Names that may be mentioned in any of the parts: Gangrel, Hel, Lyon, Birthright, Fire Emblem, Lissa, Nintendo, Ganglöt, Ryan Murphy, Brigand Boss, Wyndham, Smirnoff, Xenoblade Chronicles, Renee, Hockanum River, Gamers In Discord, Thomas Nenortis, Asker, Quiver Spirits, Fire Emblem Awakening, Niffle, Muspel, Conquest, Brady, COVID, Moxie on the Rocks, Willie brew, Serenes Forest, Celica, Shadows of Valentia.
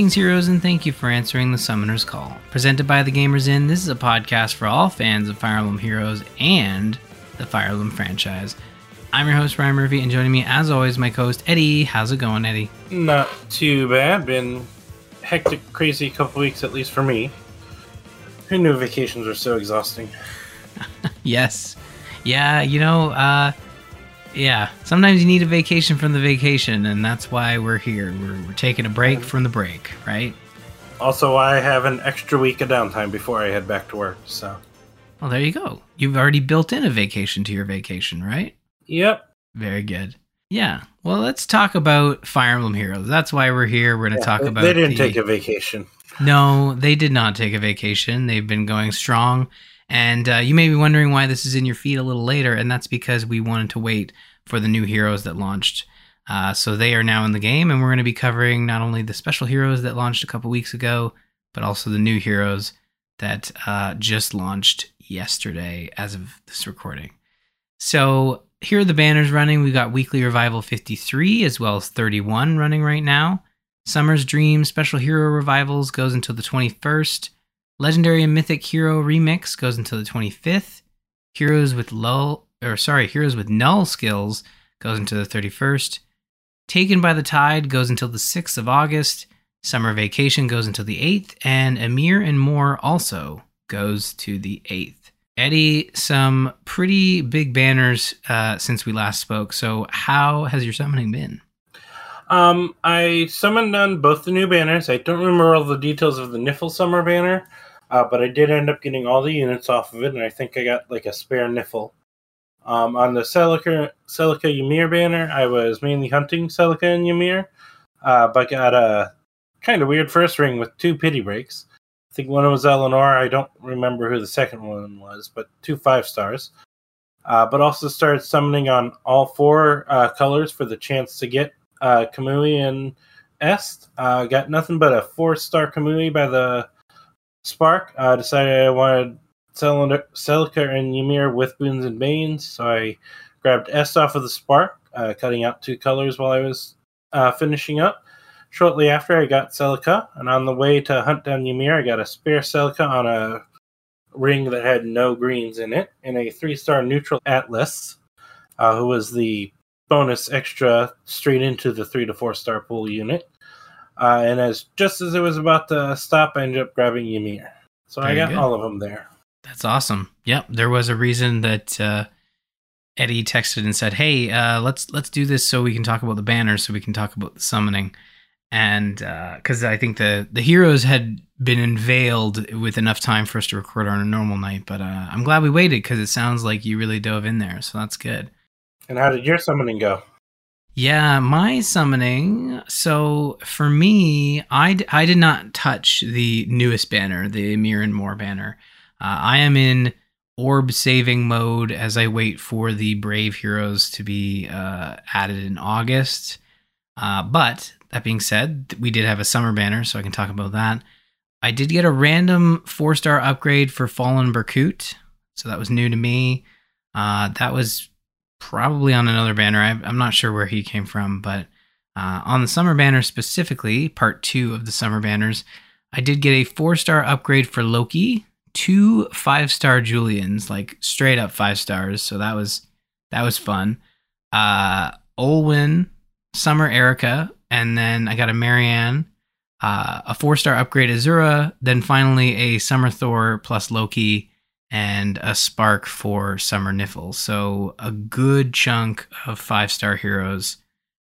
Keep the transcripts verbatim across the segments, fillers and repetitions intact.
Greetings, heroes, and thank you for answering the Summoner's Call. Presented by The Gamers Inn, this is a podcast for all fans of Fire Emblem Heroes and the Fire Emblem franchise. I'm your host, Ryan Murphy, and joining me, as always, my co-host, Eddie. How's it going, Eddie? Not too bad. Been hectic, crazy couple weeks, at least for me. Who knew vacations were so exhausting? Yes. Yeah, you know, uh... yeah, sometimes you need a vacation from the vacation, and that's why we're here. We're, we're taking a break from the break, right? Also, I have an extra week of downtime before I head back to work, so... Well, there you go. You've already built in a vacation to your vacation, right? Yep. Very good. Yeah. Well, let's talk about Fire Emblem Heroes. That's why we're here. We're going to yeah, talk about... They didn't the... take a vacation. No, they did not take a vacation. They've been going strong. And uh, you may be wondering why this is in your feed a little later, and that's because we wanted to wait for the new heroes that launched. Uh, so they are now in the game, and we're going to be covering not only the special heroes that launched a couple weeks ago, but also the new heroes that uh, just launched yesterday as of this recording. So here are the banners running. We've got Weekly Revival fifty-three as well as thirty-one running right now. Summer's Dream Special Hero Revivals goes until the twenty-first. Legendary and Mythic Hero Remix goes until the twenty-fifth. Heroes with lull, or sorry, Heroes with Null Skills goes until the thirty-first. Taken by the Tide goes until the sixth of August. Summer Vacation goes until the eighth, and Ýmir and More also goes to the eighth. Eddie, some pretty big banners uh, since we last spoke. So, how has your summoning been? Um, I summoned on both the new banners. I don't remember all the details of the Niffle Summer banner. Uh, but I did end up getting all the units off of it, and I think I got like a spare Niffle. Um, on the Celica, Celica Ýmir banner, I was mainly hunting Celica and Ýmir, uh, but got a kind of weird first ring with two pity breaks. I think one was Eleanor. I don't remember who the second one was, but two five stars. Uh, but also started summoning on all four uh, colors for the chance to get uh, Kamui and Est. Uh, got nothing but a four-star Kamui by the Spark. I uh, decided I wanted Celica and Ýmir with Boons and Banes, so I grabbed Est off of the Spark, uh, cutting out two colors while I was uh, finishing up. Shortly after, I got Celica, and on the way to hunt down Ýmir, I got a spare Celica on a ring that had no greens in it, and a three-star neutral Atlas, uh, who was the bonus extra straight into the three- to four-star pool unit. Uh, and as just as it was about to stop, I ended up grabbing Ýmir. So Very I got good. all of them there. That's awesome. Yep, there was a reason that uh, Eddie texted and said, "Hey, uh, let's let's do this so we can talk about the banners, so we can talk about the summoning." And because uh, I think the the heroes had been unveiled with enough time for us to record on a normal night, but uh, I'm glad we waited because it sounds like you really dove in there, so that's good. And how did your summoning go? Yeah, my summoning. So for me, I, d- I did not touch the newest banner, the Ýmir and More banner. Uh, I am in orb saving mode as I wait for the Brave Heroes to be uh, added in August. Uh, but that being said, we did have a summer banner, so I can talk about that. I did get a random four-star upgrade for Fallen Berkut, so that was new to me. Uh, that was... probably on another banner. I, I'm not sure where he came from, but uh, on the summer banner specifically, part two of the summer banners, I did get a four-star upgrade for Loki, two five-star Julians, like straight up five stars. So that was that was fun. Uh, Olwen, Summer Erica, and then I got a Marianne, uh, a four-star upgrade Azura, then finally a Summer Thor plus Loki, and a spark for Summer Niffle. So a good chunk of five-star heroes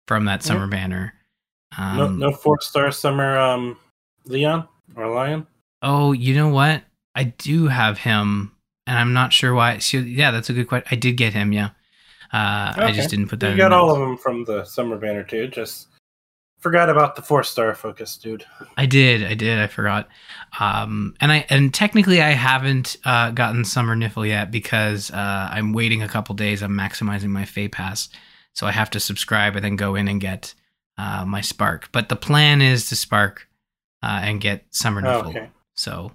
from that summer yeah. banner. Um, no, no four-star Summer um, Leon or Lion? Oh, you know what? I do have him, and I'm not sure why. So, yeah, that's a good question. I did get him, yeah. Uh, okay. I just didn't put that you in. You got all notes. Of them from the summer banner, too. Just forgot about the four-star focus, dude. I did. I did. I forgot. Um, and I and technically I haven't uh, gotten Summer Niffle yet because uh, I'm waiting a couple days. I'm maximizing my Fey Pass. So I have to subscribe and then go in and get uh, my Spark. But the plan is to Spark uh, and get Summer Niffle. Oh, okay. So.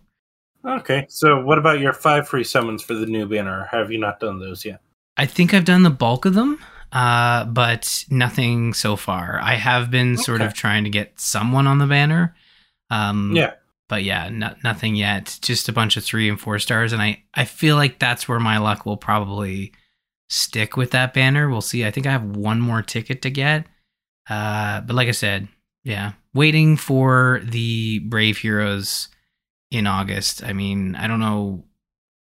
Okay. So what about your five free summons for the new banner? Have you not done those yet? I think I've done the bulk of them. Uh, but nothing so far. I have been okay. sort of trying to get someone on the banner, Um, yeah. But yeah, no, nothing yet. Just a bunch of three and four stars. And I, I feel like that's where my luck will probably stick with that banner. We'll see. I think I have one more ticket to get. Uh, but like I said, yeah, waiting for the Brave Heroes in August. I mean, I don't know.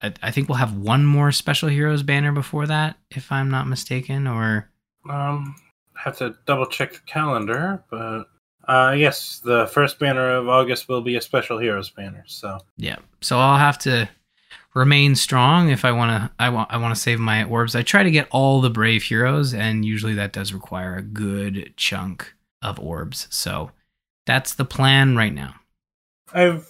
I, I think we'll have one more Special Heroes banner before that, if I'm not mistaken, or... Um, have to double-check the calendar, but... Uh, yes, the first banner of August will be a Special Heroes banner, so... Yeah, so I'll have to remain strong if I want to I want, I want to save my orbs. I try to get all the Brave Heroes, and usually that does require a good chunk of orbs, so that's the plan right now. I've...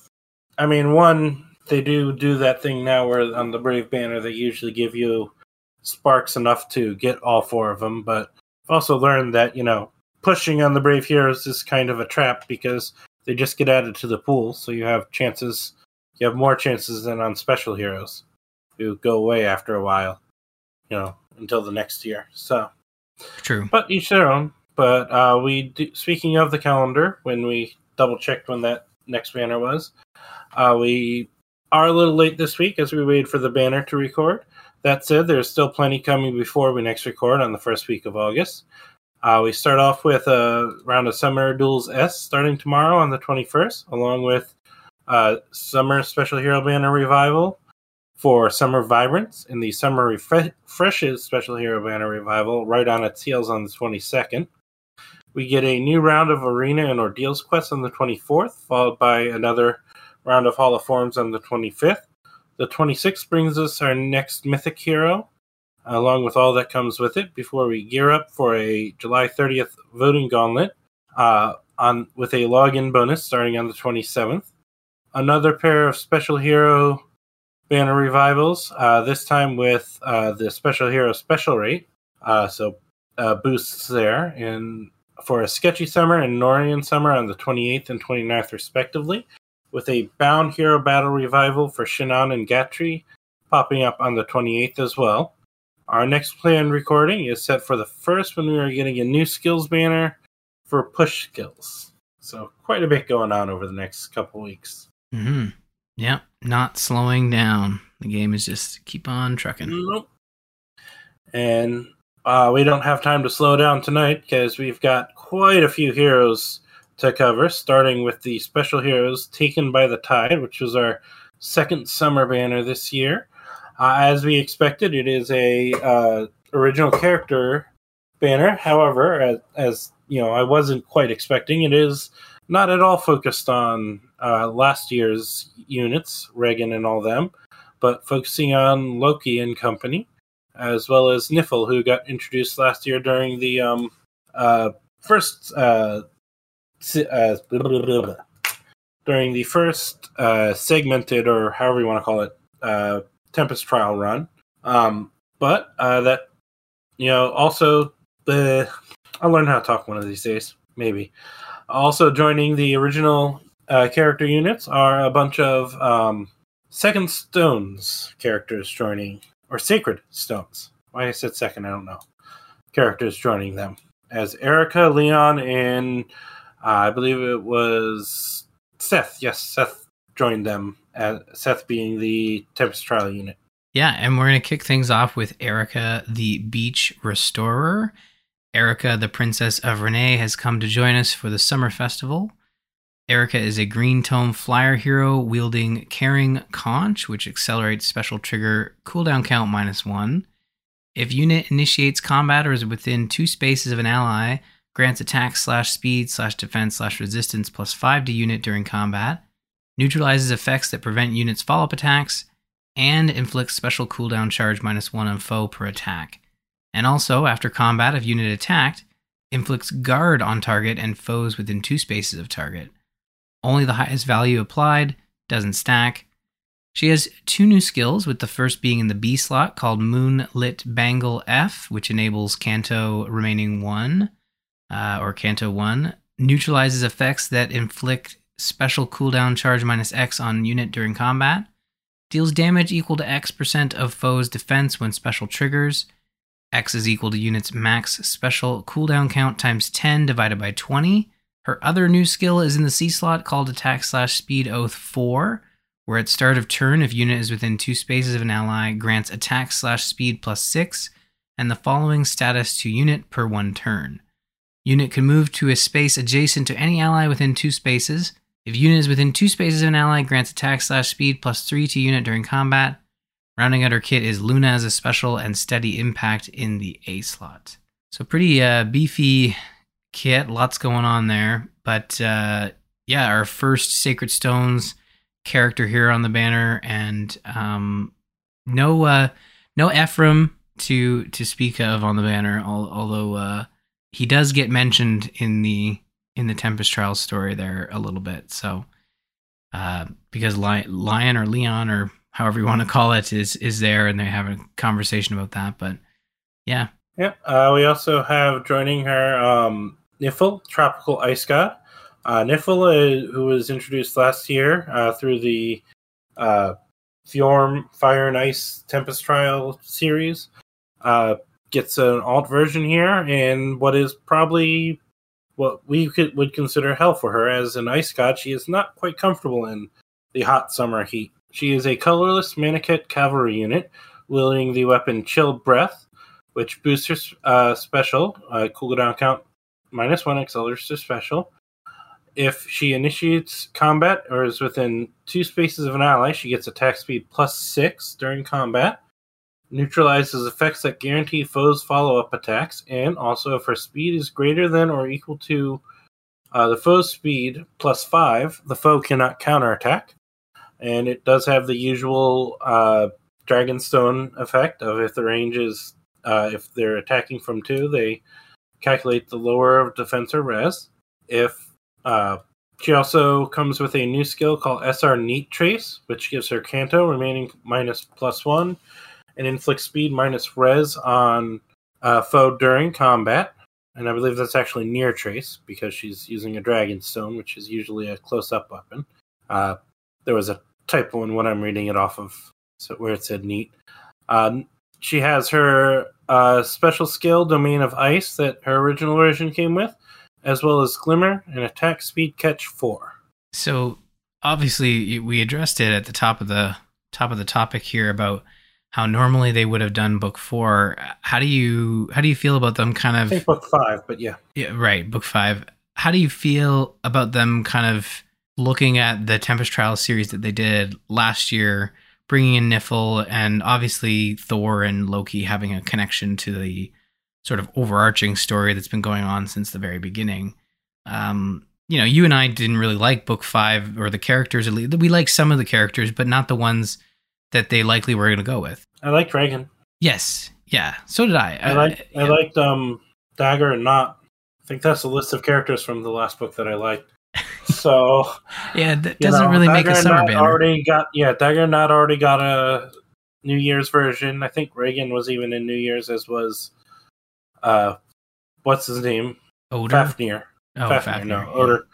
I mean, one... They do do that thing now where on the Brave banner they usually give you sparks enough to get all four of them, but I've also learned that, you know, pushing on the Brave Heroes is kind of a trap because they just get added to the pool, so you have chances, you have more chances than on Special Heroes who go away after a while, you know, until the next year. So true. But each their own. But uh, we do, speaking of the calendar, when we double-checked when that next banner was, uh, we... are a little late this week as we waited for the banner to record. That said, there's still plenty coming before we next record on the first week of August. Uh, we start off with a round of Summer Duels Est starting tomorrow on the twenty-first, along with uh, Summer Special Hero Banner Revival for Summer Vibrance and the Summer Refre- Freshes Special Hero Banner Revival right on its heels on the twenty-second. We get a new round of Arena and Ordeals Quest on the twenty-fourth, followed by another round of Hall of Forms on the twenty-fifth. The twenty-sixth brings us our next Mythic Hero, along with all that comes with it, before we gear up for a July thirtieth voting gauntlet uh, on with a login bonus starting on the twenty-seventh. Another pair of Special Hero banner revivals, uh, this time with uh, the Special Hero Special Rate, uh, so uh, boosts there, and for a Sketchy Summer and Norian Summer on the twenty-eighth and twenty-ninth respectively, with a Bound Hero Battle Revival for Shinnon and Gatri popping up on the twenty-eighth as well. Our next planned recording is set for the first when we are getting a new skills banner for push skills. So quite a bit going on over the next couple weeks. Mm-hmm. Yep, not slowing down. The game is just keep on trucking. Nope. And uh, we don't have time to slow down tonight because we've got quite a few heroes to cover, starting with the Special Heroes Taken by the Tide, which was our second summer banner this year. Uh, as we expected, it is a uh, original character banner. However, as, as you know, I wasn't quite expecting, it is not at all focused on uh, last year's units, Regan and all them, but focusing on Loki and company, as well as Niffle, who got introduced last year during the um, uh, first. Uh, Uh, during the first uh, segmented, or however you want to call it, uh, Tempest Trial run. Um, but uh, that, you know, also, uh, I'll learn how to talk one of these days, maybe. Also joining the original uh, character units are a bunch of um, Sacred Stones characters joining, or Sacred Stones. Why I said second, I don't know. Characters joining them as Erica, Lyon, and... Uh, I believe it was Seth. Yes, Seth joined them, uh, Seth being the Tempest Trial unit. Yeah, and we're going to kick things off with Erica, the Beach Restorer. Erica, the Princess of Renee, has come to join us for the Summer Festival. Erica is a green tome flyer hero wielding Caring Conch, which accelerates special trigger cooldown count minus one. If unit initiates combat or is within two spaces of an ally, grants attack slash speed slash defense slash resistance plus five to unit during combat, neutralizes effects that prevent units' follow-up attacks, and inflicts special cooldown charge minus one on foe per attack. And also, after combat, if unit attacked, inflicts guard on target and foes within two spaces of target. Only the highest value applied, doesn't stack. She has two new skills, with the first being in the B slot called Moonlit Bangle F, which enables Canto remaining one. Uh, or Canto one, neutralizes effects that inflict special cooldown charge minus X on unit during combat, deals damage equal to X percent of foe's defense when special triggers, X is equal to unit's max special cooldown count times ten divided by twenty, Her other new skill is in the C slot called Attack slash Speed Oath four, where at start of turn, if unit is within two spaces of an ally, grants Attack slash Speed plus six and the following status to unit per one turn. Unit can move to a space adjacent to any ally within two spaces. If unit is within two spaces of an ally, grants Attack slash Speed plus three to unit during combat. Rounding out her kit is Luna as a special and Steady Impact in the A slot. So pretty uh, beefy kit, lots going on there. But uh, yeah, our first Sacred Stones character here on the banner, and um, no uh, no Ephraim to to speak of on the banner. Al- although uh, he does get mentioned in the in the Tempest Trials story there a little bit. So uh, because Ly- Lyon or Leon or however you want to call it, is is there, and they have a conversation about that. But yeah. Yeah, uh, we also have joining her um, Niffle, Tropical Ice God. Uh, Niffle, uh, who was introduced last year uh, through the uh, Fjorm Fire and Ice Tempest Trial series, uh, gets an alt version here in what is probably what we could, would consider hell for her. As an Ice God, she is not quite comfortable in the hot summer heat. She is a colorless Maniket cavalry unit, wielding the weapon Chill Breath, which boosts her uh, special, uh, cooldown count minus one, accelerates her special. If she initiates combat or is within two spaces of an ally, she gets attack speed plus six during combat, neutralizes effects that guarantee foes follow-up attacks, and also if her speed is greater than or equal to uh, the foe's speed plus five, the foe cannot counterattack. And it does have the usual uh, Dragonstone effect of if the range is, uh, if they're attacking from two, they calculate the lower of defense or res. If uh, she also comes with a new skill called S R Neat Trace, which gives her Canto remaining minus plus one and inflict speed minus res on uh, foe during combat. And I believe that's actually near trace because she's using a Dragonstone, which is usually a close-up weapon. Uh, there was a typo in what I'm reading it off of, so where it said neat. Uh, she has her uh, special skill, Domain of Ice, that her original version came with, as well as Glimmer and Attack Speed Catch four. So obviously we addressed it at the top of the top of the topic here about how normally they would have done book four. How do you how do you feel about them kind of? I think book five, but yeah, yeah, right, book five. How do you feel about them kind of looking at the Tempest Trials series that they did last year, bringing in Niffle and obviously Thor and Loki having a connection to the sort of overarching story that's been going on since the very beginning? Um, you know, you and I didn't really like book five or the characters. At least we liked some of the characters, but not the ones that they likely were going to go with. I liked Reagan. Yes. Yeah. So did I. I, I liked, I yeah. liked um, Dagger and Knot. I think that's the list of characters from the last book that I liked. So yeah, that doesn't know, really Dagger make a summer banner. Already got yeah, Dagger Knot already got a New Year's version. I think Reagan was even in New Year's, as was uh, what's his name? Odor. Fafnir. Oh, Fafnir. Fafnir no, yeah. Odor.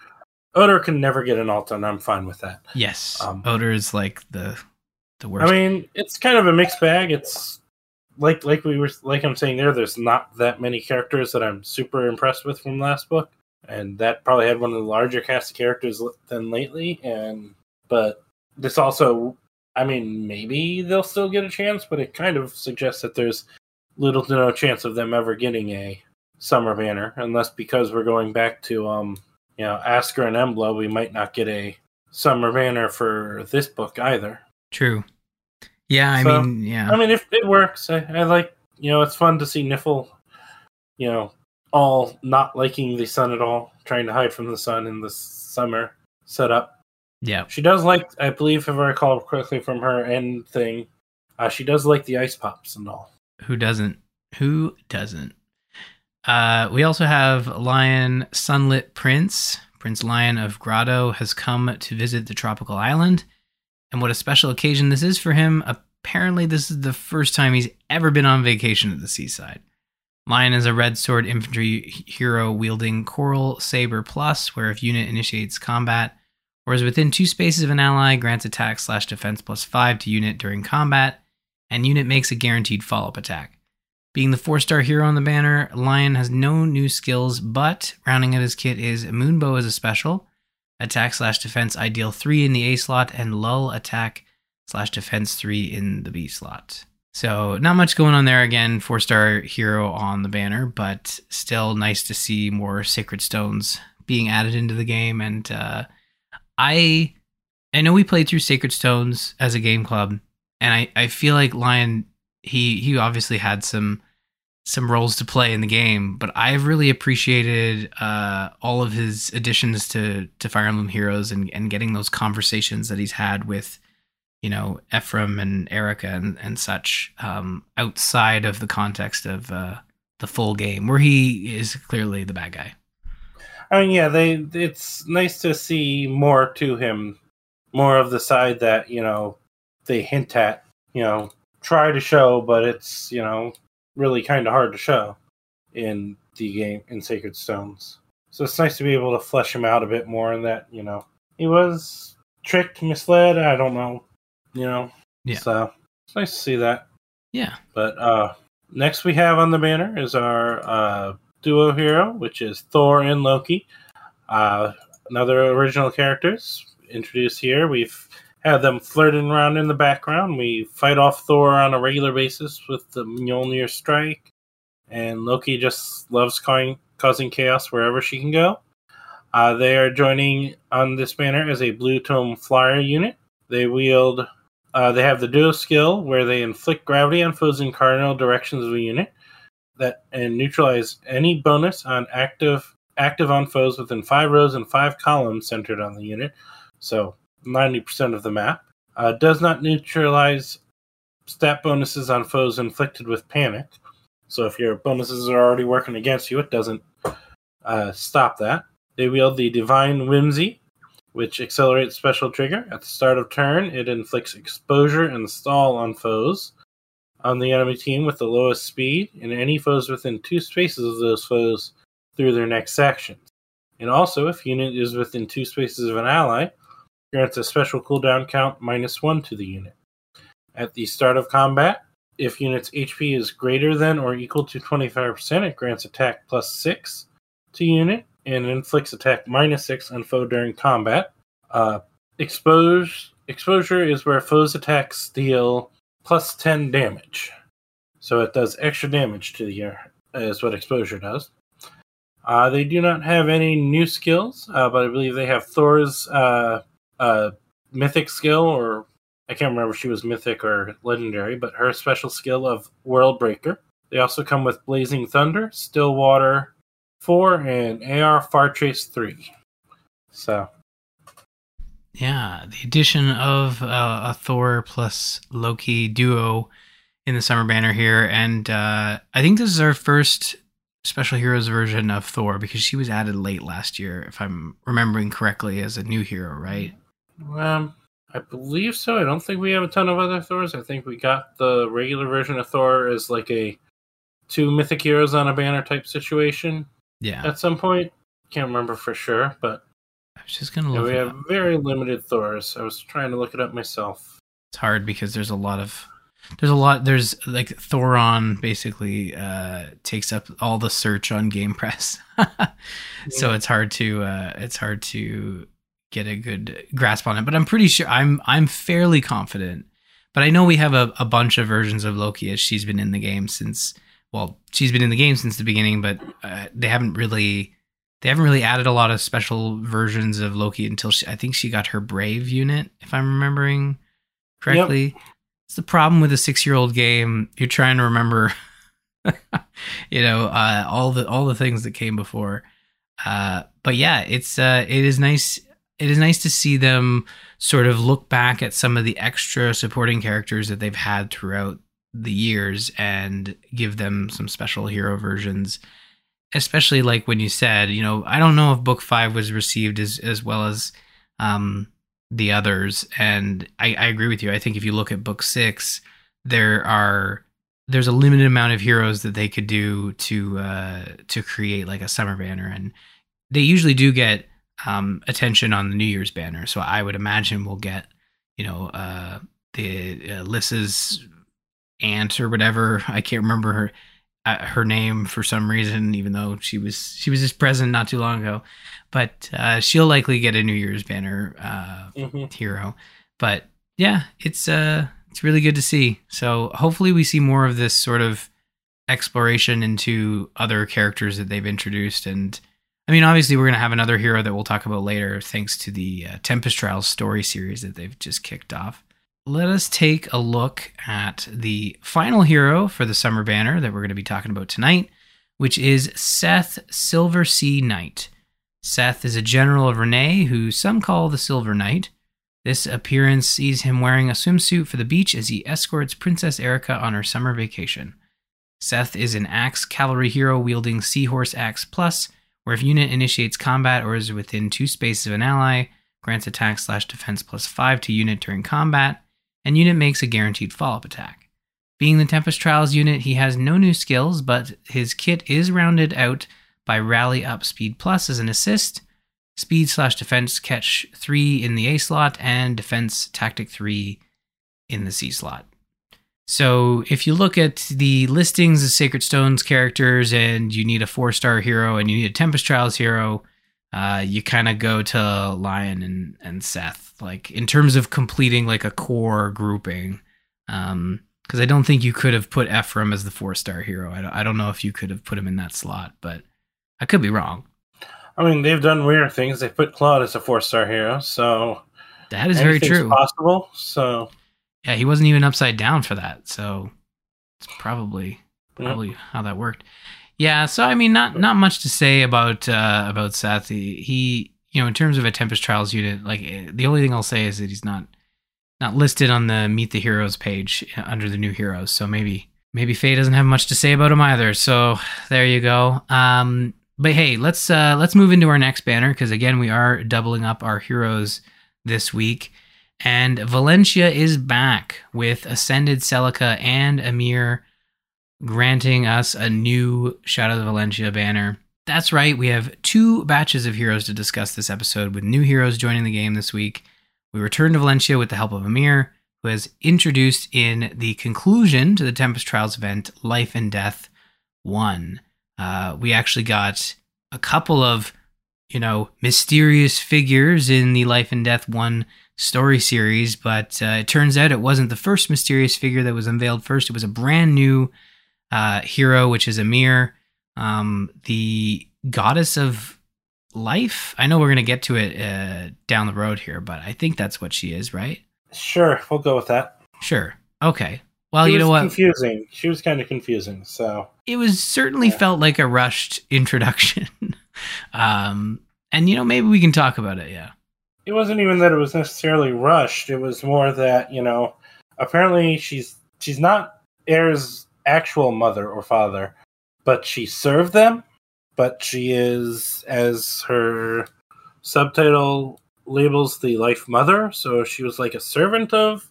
Odor can never get an alt, and I'm fine with that. Yes, um, Odor is like the the worst. I mean, it's kind of a mixed bag. It's like like we were like I'm saying there. There's not that many characters that I'm super impressed with from last book. And that probably had one of the larger cast of characters than lately. And but this also, I mean, maybe they'll still get a chance, but it kind of suggests that there's little to no chance of them ever getting a summer banner, unless because we're going back to, um, you know, Asker and Embla, we might not get a summer banner for this book either. True. Yeah, I so, mean, yeah. I mean, if it works, I, I like, you know, it's fun to see Niffle, you know, all not liking the sun at all, trying to hide from the sun in the summer setup. Yeah. She does like, I believe, if I recall correctly from her end thing, uh, she does like the ice pops and all. Who doesn't? Who doesn't? Uh, we also have Lion Sunlit Prince. Prince Lion of Grotto has come to visit the tropical island. And what a special occasion this is for him. Apparently, this is the first time he's ever been on vacation at the seaside. Lion is a red sword infantry hero wielding Coral Saber Plus, where if unit initiates combat or is within two spaces of an ally, grants attack slash defense plus five to unit during combat, and unit makes a guaranteed follow-up attack. Being the four-star hero on the banner, Lyon has no new skills, but rounding out his kit is Moonbow as a special, attack slash defense ideal three in the A slot, and lull attack slash defense three in the B slot. So not much going on there. Again, four-star hero on the banner, but still nice to see more Sacred Stones being added into the game. And uh, I I know we played through Sacred Stones as a game club, and I, I feel like Lyon, he he obviously had some some roles to play in the game, but I've really appreciated uh, all of his additions to, to Fire Emblem Heroes and, and getting those conversations that he's had with, you know, Ephraim and Erica and, and such, um, outside of the context of uh, the full game, where he is clearly the bad guy. I mean, yeah, they. It's nice to see more to him, more of the side that, you know, they hint at, you know, try to show, but it's, you know, really kind of hard to show in the game, in Sacred Stones. So it's nice to be able to flesh him out a bit more in that, you know, he was tricked, misled, I don't know. You know, yeah. So it's nice to see that. Yeah. But uh, next we have on the banner is our uh, duo hero, which is Thor and Loki. Uh, another original characters introduced here. We've had them flirting around in the background. We fight off Thor on a regular basis with the Mjolnir strike, and Loki just loves ca- causing chaos wherever she can go. Uh, they are joining on this banner as a Blue Tome Flyer unit. They wield. Uh, they have the duo skill where they inflict gravity on foes in cardinal directions of a unit, that and neutralize any bonus on active active on foes within five rows and five columns centered on the unit, so ninety percent of the map. Uh, does not neutralize stat bonuses on foes inflicted with panic, so if your bonuses are already working against you, it doesn't uh, stop that. They wield the Divine Whimsy, which accelerates special trigger. At the start of turn, it inflicts exposure and stall on foes on the enemy team with the lowest speed and any foes within two spaces of those foes through their next action. And also, if unit is within two spaces of an ally, grants a special cooldown count minus one to the unit. At the start of combat, if unit's H P is greater than or equal to twenty-five percent, it grants attack plus six to unit and inflicts attack minus six on foe during combat. Uh, expose, exposure is where foes attacks deal plus ten damage. So it does extra damage to the air, is what exposure does. Uh, they do not have any new skills, uh, but I believe they have Thor's uh, uh, mythic skill, or I can't remember if she was mythic or legendary, but her special skill of World Breaker. They also come with Blazing Thunder, Still Water four, and A R Far Trace three. So, yeah, the addition of uh, a Thor plus Loki duo in the summer banner here, and uh, I think this is our first Special Heroes version of Thor, because she was added late last year, if I'm remembering correctly, as a new hero, right? Um, I believe so. I don't think we have a ton of other Thors. I think we got the regular version of Thor as like a two mythic heroes on a banner type situation. Yeah. At some point, can't remember for sure, but I was just gonna look. Yeah, we have up. Very limited Thors. I was trying to look it up myself. It's hard because there's a lot of, there's a lot, there's like Thoron basically uh, takes up all the search on Game Press, yeah. So it's hard to uh, it's hard to get a good grasp on it. But I'm pretty sure I'm I'm fairly confident. But I know we have a, a bunch of versions of Loki as she's been in the game since. Well, she's been in the game since the beginning, but uh, they haven't really they haven't really added a lot of special versions of Loki until she, I think she got her Brave unit, if I'm remembering correctly. Yep. It's the problem with a six-year-old game. You're trying to remember, you know, uh, all the all the things that came before. Uh, but yeah, it's uh, it is nice. It is nice to see them sort of look back at some of the extra supporting characters that they've had throughout the years and give them some special hero versions, especially like when you said, you know, I don't know if book five was received as, as well as um, the others. And I, I agree with you. I think if you look at book six, there are, there's a limited amount of heroes that they could do to, uh, to create like a summer banner. And they usually do get um, attention on the New Year's banner. So I would imagine we'll get, you know, uh, the uh, Lissa's aunt or whatever, I can't remember her, uh, her name for some reason, even though she was she was just present not too long ago. But uh, she'll likely get a New Year's banner uh, mm-hmm. hero. But yeah, it's uh, it's really good to see. So hopefully we see more of this sort of exploration into other characters that they've introduced. And I mean, obviously we're going to have another hero that we'll talk about later, thanks to the uh, Tempest Trials story series that they've just kicked off. Let us take a look at the final hero for the summer banner that we're going to be talking about tonight, which is Seth, Silver Sea Knight. Seth is a general of Renee, who some call the Silver Knight. This appearance sees him wearing a swimsuit for the beach as he escorts Princess Erica on her summer vacation. Seth is an axe cavalry hero wielding Seahorse Axe Plus, where if unit initiates combat or is within two spaces of an ally, grants attack slash defense plus five to unit during combat, and unit makes a guaranteed follow-up attack. Being the Tempest Trials unit, he has no new skills, but his kit is rounded out by Rally Up Speed Plus as an assist, Speed slash Defense Catch three in the A slot, and Defense Tactic three in the C slot. So if you look at the listings of Sacred Stones characters and you need a four-star hero and you need a Tempest Trials hero, uh, you kind of go to Lyon and, and Seth, like in terms of completing like a core grouping. Um, because I don't think you could have put Ephraim as the four-star hero. I don't, I don't know if you could have put him in that slot, but I could be wrong. I mean, they've done weird things. They put Claude as a four-star hero, so that is very true. Possible, so. Yeah, he wasn't even upside down for that, so it's probably probably yep. how that worked. Yeah, so I mean, not not much to say about uh, about Seth. He, he, you know, in terms of a Tempest Trials unit, like the only thing I'll say is that he's not not listed on the Meet the Heroes page under the new heroes. So maybe maybe Faye doesn't have much to say about him either. So there you go. Um, but hey, let's uh, let's move into our next banner because again, we are doubling up our heroes this week. And Valentia is back with Ascended Celica and Ýmir, granting us a new Shadow of Valentia banner. That's right, we have two batches of heroes to discuss this episode, with new heroes joining the game this week. We return to Valentia with the help of Ýmir, who has introduced in the conclusion to the Tempest Trials event, Life and Death one. Uh, we actually got a couple of, you know, mysterious figures in the Life and Death one story series, but uh, it turns out it wasn't the first mysterious figure that was unveiled first. It was a brand new uh, hero, which is Ýmir, um, the goddess of life. I know we're going to get to it uh, down the road here, but I think that's what she is, right? Sure, we'll go with that. Sure. Okay. Well, you know what? Confusing. She was kind of confusing, so. It was certainly yeah. felt like a rushed introduction. um, and, you know, maybe we can talk about it, yeah. It wasn't even that it was necessarily rushed. It was more that, you know, apparently she's she's not Eir's actual mother or father, but she served them, but she is, as her subtitle labels, the life mother. So she was like a servant of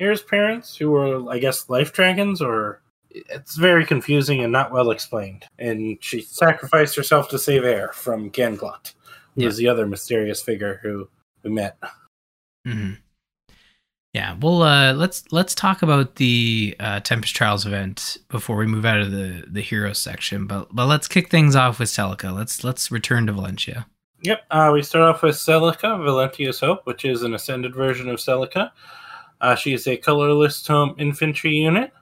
Eir's parents, who were, I guess, life dragons, or it's very confusing and not well explained. And she sacrificed herself to save Eir from Ganglöt, who yeah. is the other mysterious figure who we met. Mm-hmm. Yeah, well, uh, let's let's talk about the uh, Tempest Trials event before we move out of the, the hero section. But but let's kick things off with Celica. Let's let's return to Valentia. Yep, uh, we start off with Celica, Valentia's Hope, which is an ascended version of Celica. Uh, she is a colorless home infantry unit.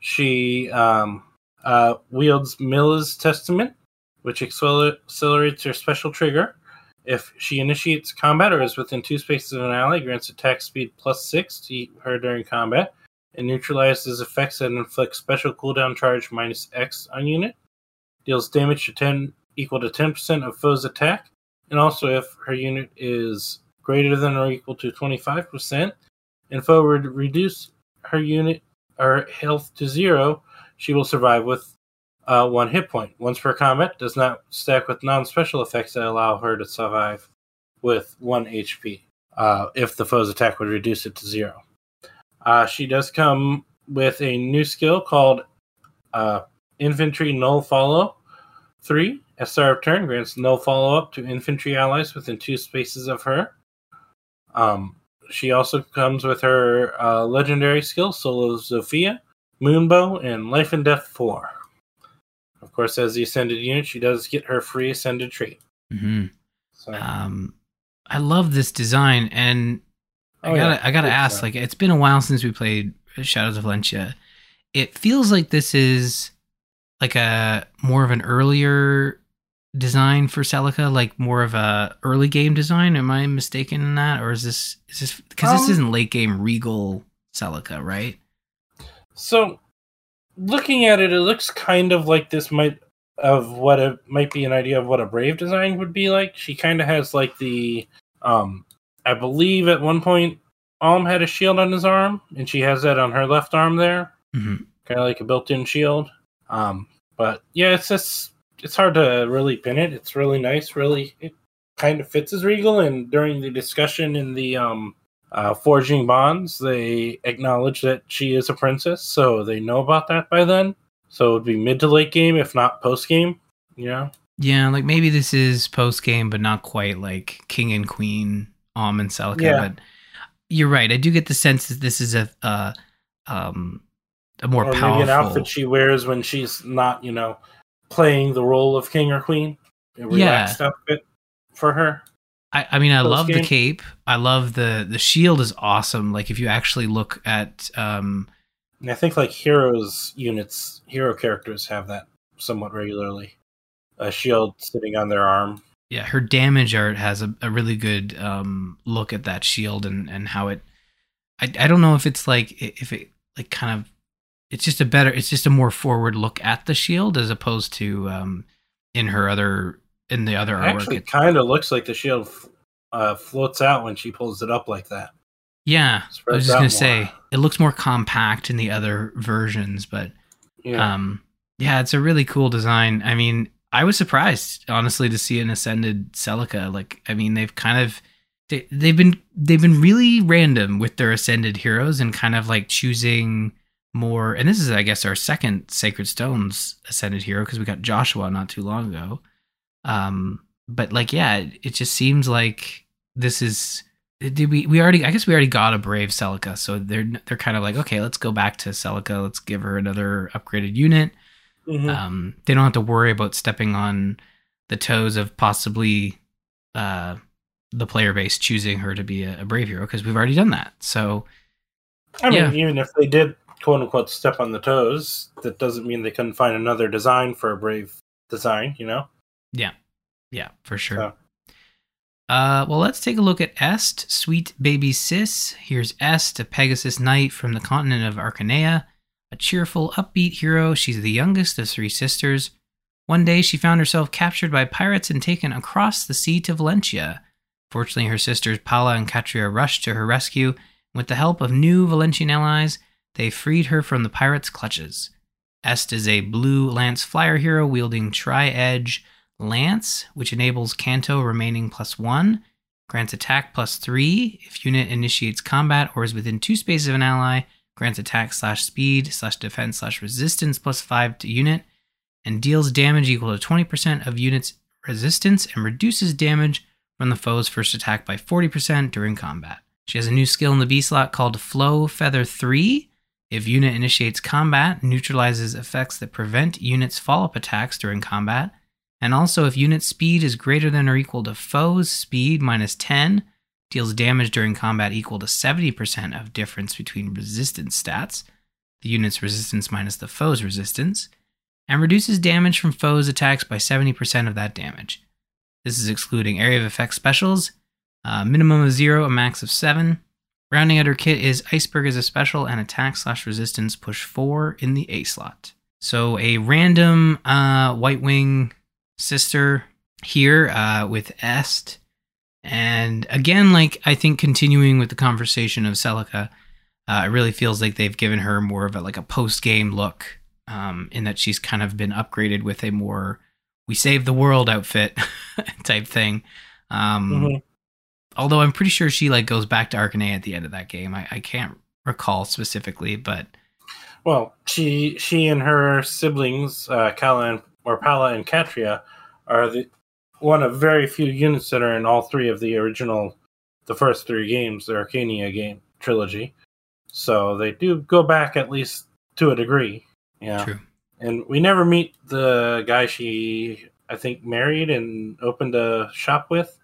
She um, uh, wields Mila's Testament, which accelerates her special trigger. If she initiates combat or is within two spaces of an ally, grants attack speed plus six to her during combat, and neutralizes effects that inflict special cooldown charge minus X on unit, deals damage to ten equal to ten percent of foe's attack, and also if her unit is greater than or equal to twenty-five percent, and foe would reduce her unit or health to zero, she will survive with Uh, one hit point. Once per combat, does not stack with non-special effects that allow her to survive with one H P, uh, if the foe's attack would reduce it to zero. Uh, she does come with a new skill called uh, Infantry Null Follow three. At start of turn, grants Null Follow-Up to infantry allies within two spaces of her. Um, she also comes with her uh, legendary skill, Solo Zofia, Moonbow, and Life and Death four. Of course, as the Ascended unit, she does get her free Ascended trait. Mm-hmm. So. Um, I love this design, and I oh, gotta, yeah. I gotta it's ask. Fun. Like, it's been a while since we played Shadows of Valentia. It feels like this is like a more of an earlier design for Celica, like more of a early game design. Am I mistaken in that, or is this is this because um, this isn't late game Regal Celica, right? So. Looking at it, it looks kind of like this might of what it might be an idea of what a Brave design would be like. She kind of has like the, um, I believe at one point, Alm had a shield on his arm, and she has that on her left arm there, mm-hmm. kind of like a built-in shield. Um, but yeah, it's just it's hard to really pin it. It's really nice, really. It kind of fits as Regal. And during the discussion in the um. Uh, forging bonds, they acknowledge that she is a princess, so they know about that by then. So it would be mid to late game, if not post game. You know? Yeah, like maybe this is post game, but not quite like King and Queen, Alm and Celica. Yeah. But you're right. I do get the sense that this is a uh, um, a more or powerful maybe an outfit she wears when she's not, you know, playing the role of King or Queen. A relaxed yeah. outfit for her. I, I mean, I love game. the cape. I love the the shield is awesome. Like if you actually look at, um, and I think like heroes units, hero characters have that somewhat regularly. A shield sitting on their arm. Yeah, her damage art has a, a really good um, look at that shield and, and how it. I I don't know if it's like if it like kind of it's just a better it's just a more forward look at the shield as opposed to um, in her other. In the other it artwork, actually it kind of looks like the shield uh, floats out when she pulls it up like that. Yeah, I was just gonna say it looks more compact in the other versions, but yeah. Um, yeah, it's a really cool design. I mean, I was surprised honestly to see an Ascended Celica. Like, I mean, they've kind of they, they've been they've been really random with their Ascended heroes and kind of like choosing more. And this is, I guess, our second Sacred Stones Ascended hero because we got Joshua not too long ago. Um, but like, yeah, it, it just seems like this is, did we, we already, I guess we already got a Brave Celica. So they're, they're kind of like, okay, let's go back to Celica. Let's give her another upgraded unit. Mm-hmm. Um, they don't have to worry about stepping on the toes of possibly, uh, the player base choosing her to be a, a Brave hero. Cause we've already done that. So, I mean, yeah. Even if they did quote unquote step on the toes, that doesn't mean they couldn't find another design for a Brave design, you know? Yeah, yeah, for sure. So. Uh, well, let's take a look at Est, Sweet Baby Sis. Here's Est, a Pegasus Knight from the continent of Archanea, a cheerful, upbeat hero. She's the youngest of three sisters. One day, she found herself captured by pirates and taken across the sea to Valentia. Fortunately, her sisters Paula and Katria rushed to her rescue. With the help of new Valentian allies, they freed her from the pirates' clutches. Est is a blue lance flyer hero wielding tri-edge Lance, which enables Canto remaining plus one, grants attack plus three. If unit initiates combat or is within two spaces of an ally, grants attack slash speed slash defense slash resistance plus five to unit, and deals damage equal to twenty percent of unit's resistance and reduces damage from the foe's first attack by forty percent during combat. She has a new skill in the B slot called Flow Feather three. If unit initiates combat, neutralizes effects that prevent unit's follow-up attacks during combat. And also, if unit speed is greater than or equal to foe's speed minus ten, deals damage during combat equal to seventy percent of difference between resistance stats, the unit's resistance minus the foe's resistance, and reduces damage from foe's attacks by seventy percent of that damage. This is excluding area of effect specials, uh, minimum of zero, a max of seven. Rounding out her kit is Iceberg as a special and attack slash resistance push four in the A slot. So a random uh, White Wing sister here uh with Est, and again, like I think continuing with the conversation of Celica, uh it really feels like they've given her more of a like a post-game look, um in that she's kind of been upgraded with a more we save the world outfit type thing. um mm-hmm. Although I'm pretty sure she like goes back to Arcane at the end of that game. I, I can't recall specifically, but well she she and her siblings uh Colin or Paula and Katria are the one of very few units that are in all three of the original, the first three games, the Arcania game trilogy. So they do go back at least to a degree. Yeah. True. And we never meet the guy she, I think, married and opened a shop with.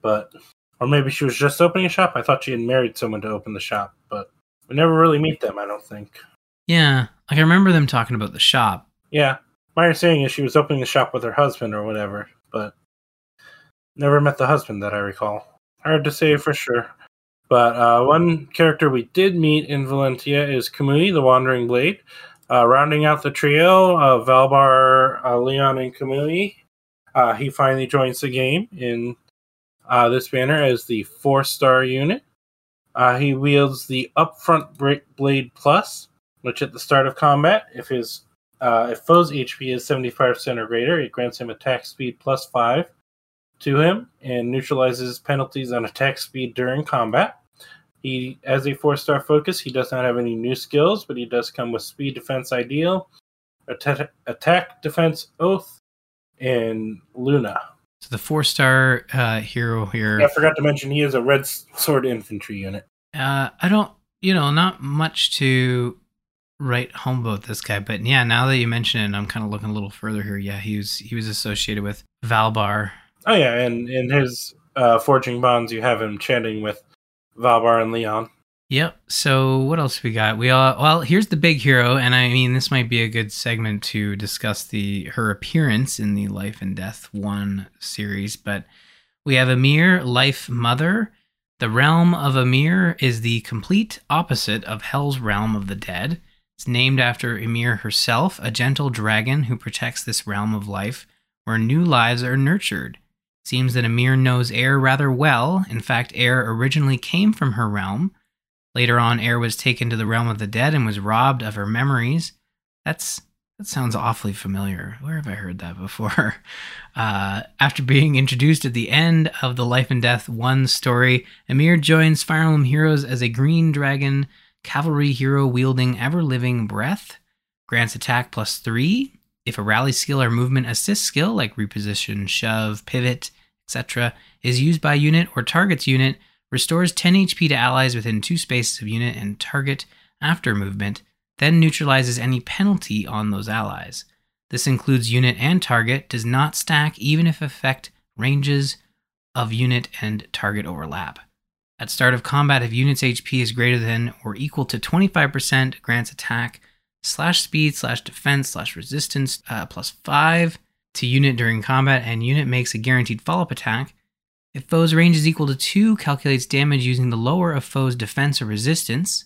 But, or maybe she was just opening a shop. I thought she had married someone to open the shop, but we never really meet them, I don't think. Yeah, like I remember them talking about the shop. Yeah, my understanding is she was opening the shop with her husband or whatever, but never met the husband that I recall. Hard to say for sure. But uh, one character we did meet in Valentia is Kamui, the Wandering Blade. Uh, rounding out the trio of Valbar, uh, Lyon, and Kamui, uh, he finally joins the game in uh, this banner as the four-star unit. Uh, he wields the Upfront Blade Plus, which at the start of combat, if his uh, if foe's H P is seventy-five percent or greater, it grants him attack speed plus five to him and neutralizes penalties on attack speed during combat. He, as a four-star focus, he does not have any new skills, but he does come with Speed, Defense, Ideal, At- Attack, Defense, Oath, and Luna. So the four-star uh, hero here... I forgot to mention he is a Red Sword Infantry unit. Uh, I don't, you know, not much to write home about this guy, but yeah, now that you mention it, I'm kind of looking a little further here. Yeah, he was he was associated with Valbar. Oh yeah, and in his uh, Forging Bonds, you have him chatting with Valbar and Lyon. Yep. So what else we got? We all well. Here's the big hero, and I mean this might be a good segment to discuss the her appearance in the Life and Death One series. But we have Ýmir, Life Mother. The realm of Ýmir is the complete opposite of Hel's realm of the dead. It's named after Ýmir herself, a gentle dragon who protects this realm of life, where new lives are nurtured. Seems that Ýmir knows Eir rather well. In fact, Eir originally came from her realm. Later on, Eir was taken to the realm of the dead and was robbed of her memories. That's that sounds awfully familiar. Where have I heard that before? Uh, after being introduced at the end of the Life and Death One story, Ýmir joins Fire Emblem Heroes as a green dragon cavalry hero wielding ever-living breath. Grants attack plus three. If a rally skill or movement assist skill like reposition, shove, pivot, et cetera is used by unit or target's unit, restores ten H P to allies within two spaces of unit and target after movement, then neutralizes any penalty on those allies. This includes unit and target, does not stack even if effect ranges of unit and target overlap. At start of combat, if unit's H P is greater than or equal to twenty-five percent, grants attack slash speed slash defense slash resistance uh, plus five to unit during combat, and unit makes a guaranteed follow-up attack. If foe's range is equal to two, calculates damage using the lower of foe's defense or resistance.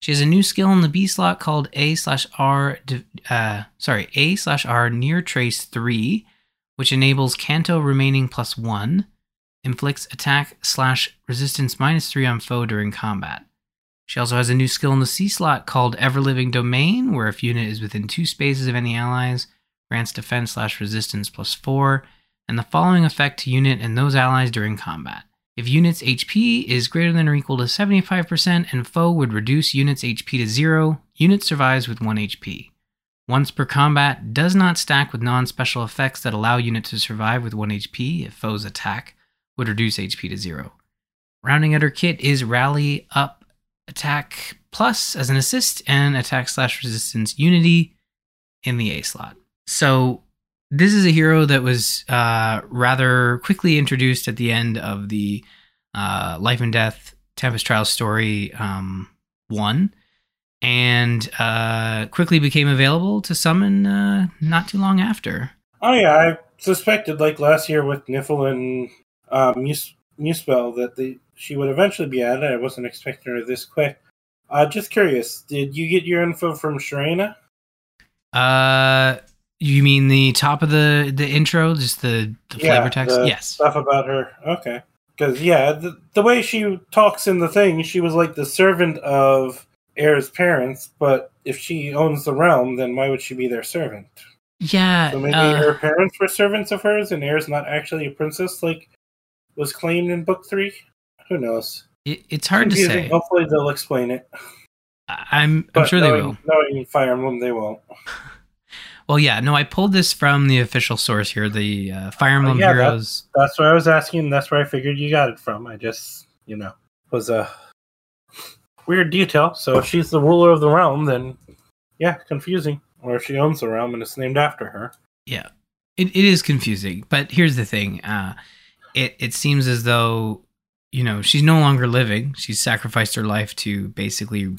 She has a new skill in the B slot called A slash R, uh, sorry, A slash R near trace three, which enables Kanto remaining plus one, inflicts attack slash resistance minus three on foe during combat. She also has a new skill in the C slot called Ever-Living Domain, where if unit is within two spaces of any allies, grants defense slash resistance plus four, and the following effect to unit and those allies during combat. If unit's H P is greater than or equal to seventy-five percent and foe would reduce unit's H P to zero, unit survives with one H P. Once per combat, does not stack with non-special effects that allow unit to survive with one H P if foe's attack would reduce H P to zero. Rounding out her kit is Rally Up Attack plus as an assist and attack slash resistance unity in the A slot. So this is a hero that was uh, rather quickly introduced at the end of the uh, Life and Death Tempest Trials story um, one, and uh, quickly became available to summon uh, not too long after. Oh yeah, I suspected like last year with Niffle and uh, Muse- Musepell that the she would eventually be added. I wasn't expecting her this quick. Uh, just curious, did you get your info from Serena? Uh, you mean the top of the, the intro? Just the, the yeah, flavor text? The yes. Stuff about her. Okay. Because, yeah, the, the way she talks in the thing, she was like the servant of Eir's parents, but if she owns the realm, then why would she be their servant? Yeah. So maybe uh, her parents were servants of hers and Eir's not actually a princess like was claimed in book three? Who knows? It, it's hard to say. Hopefully they'll explain it. I'm, I'm sure they will. Knowing Fire Emblem, they won't. Well, yeah. No, I pulled this from the official source here, the uh, Fire Emblem uh, yeah, Heroes. That, that's what I was asking. That's where I figured you got it from. I just, you know, was a weird detail. So if she's the ruler of the realm, then, yeah, confusing. Or she owns the realm and it's named after her. Yeah. It it is confusing, but here's the thing. Uh, it, it seems as though, you know, she's no longer living. She's sacrificed her life to basically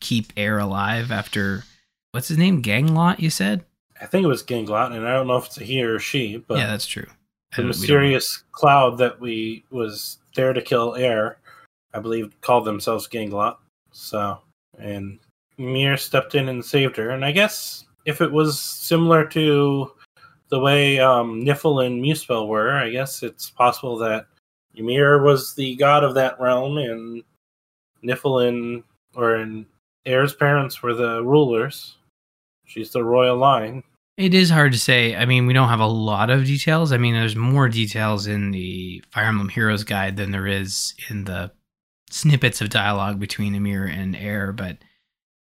keep Eir alive after, what's his name? Ganglöt, you said? I think it was Ganglöt, and I don't know if it's a he or a she, but yeah, that's true. The mysterious cloud that we was there to kill Eir, I believe, called themselves Ganglöt. So, and Ymir stepped in and saved her. And I guess if it was similar to the way um, Niffle and Muspel were, I guess it's possible that Ymir was the god of that realm, and Niffle and or and Eir's parents were the rulers. She's the royal line. It is hard to say. I mean, we don't have a lot of details. I mean, there's more details in the Fire Emblem Heroes guide than there is in the snippets of dialogue between Ymir and Eir, but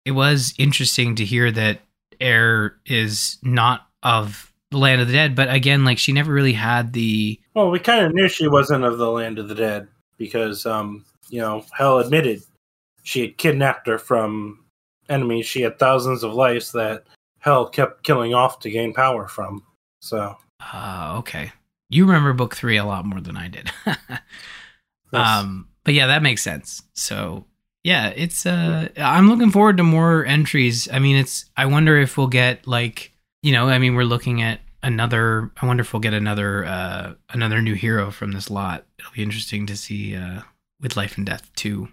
it was interesting to hear that Eir is not of the Land of the Dead, but again, like, she never really had the... Well, we kind of knew she wasn't of the Land of the Dead because, um, you know, Hel admitted she had kidnapped her from enemies. She had thousands of lives that Hel kept killing off to gain power from, so... Ah, uh, okay. You remember book three a lot more than I did. Yes. Um, but yeah, that makes sense. So, yeah, it's... Uh, I'm looking forward to more entries. I mean, it's... I wonder if we'll get, like... You know, I mean, we're looking at another... I wonder if we'll get another uh, another new hero from this lot. It'll be interesting to see uh, with Life and Death, too.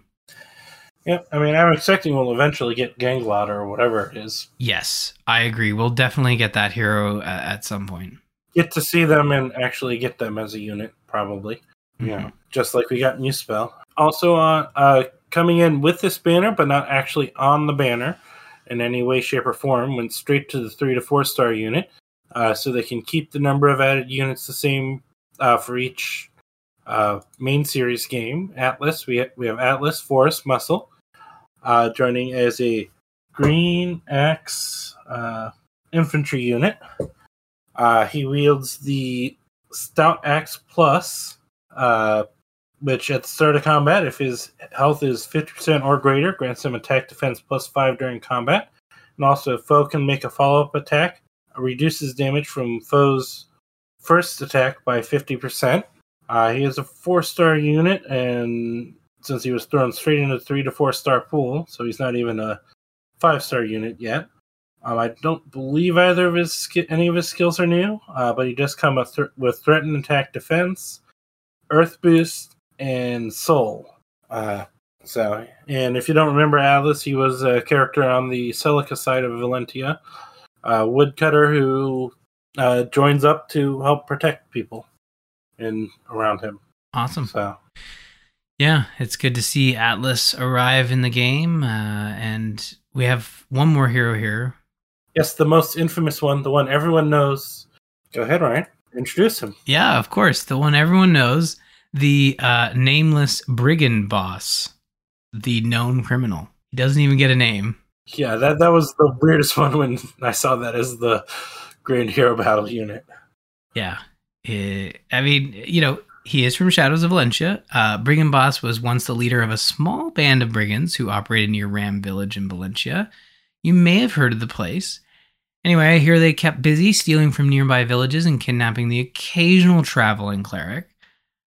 Yep, I mean, I'm expecting we'll eventually get Ganglöt or whatever it is. Yes, I agree. We'll definitely get that hero uh, at some point. Get to see them and actually get them as a unit, probably. Mm-hmm. Yeah, you know, just like we got Muspel. Also, uh, uh, coming in with this banner, but not actually on the banner in any way, shape, or form, went straight to the three to four star unit, uh, so they can keep the number of added units the same uh, for each. Uh, main series game, Atlas. We ha- we have Atlas, Forest, Muscle, uh, joining as a Green Axe uh, infantry unit. Uh, he wields the Stout Axe Plus, uh, which at the start of combat, if his health is fifty percent or greater, grants him attack defense plus five during combat. And also, if foe can make a follow-up attack, reduces damage from foe's first attack by fifty percent. Uh, he is a four-star unit, and since he was thrown straight into the three to four-star pool, so he's not even a five-star unit yet. Um, I don't believe either of his sk- any of his skills are new, uh, but he does come with, th- with threatened attack, defense, earth boost, and soul. Uh, so, and if you don't remember Atlas, he was a character on the Celica side of Valentia, a woodcutter who uh, joins up to help protect people and around him. Awesome. So, yeah, it's good to see Atlas arrive in the game, uh, and we have one more hero here. Yes, the most infamous one, the one everyone knows. Go ahead, Ryan. Introduce him. Yeah, of course, the one everyone knows, the uh, nameless Brigand Boss, the known criminal. He doesn't even get a name. Yeah, that that was the weirdest one when I saw that as the Grand Hero Battle unit. Yeah. I mean, you know, he is from Shadows of Valentia. Uh, Brigand Boss was once the leader of a small band of brigands who operated near Ram Village in Valentia. You may have heard of the place. Anyway, I hear they kept busy stealing from nearby villages and kidnapping the occasional traveling cleric.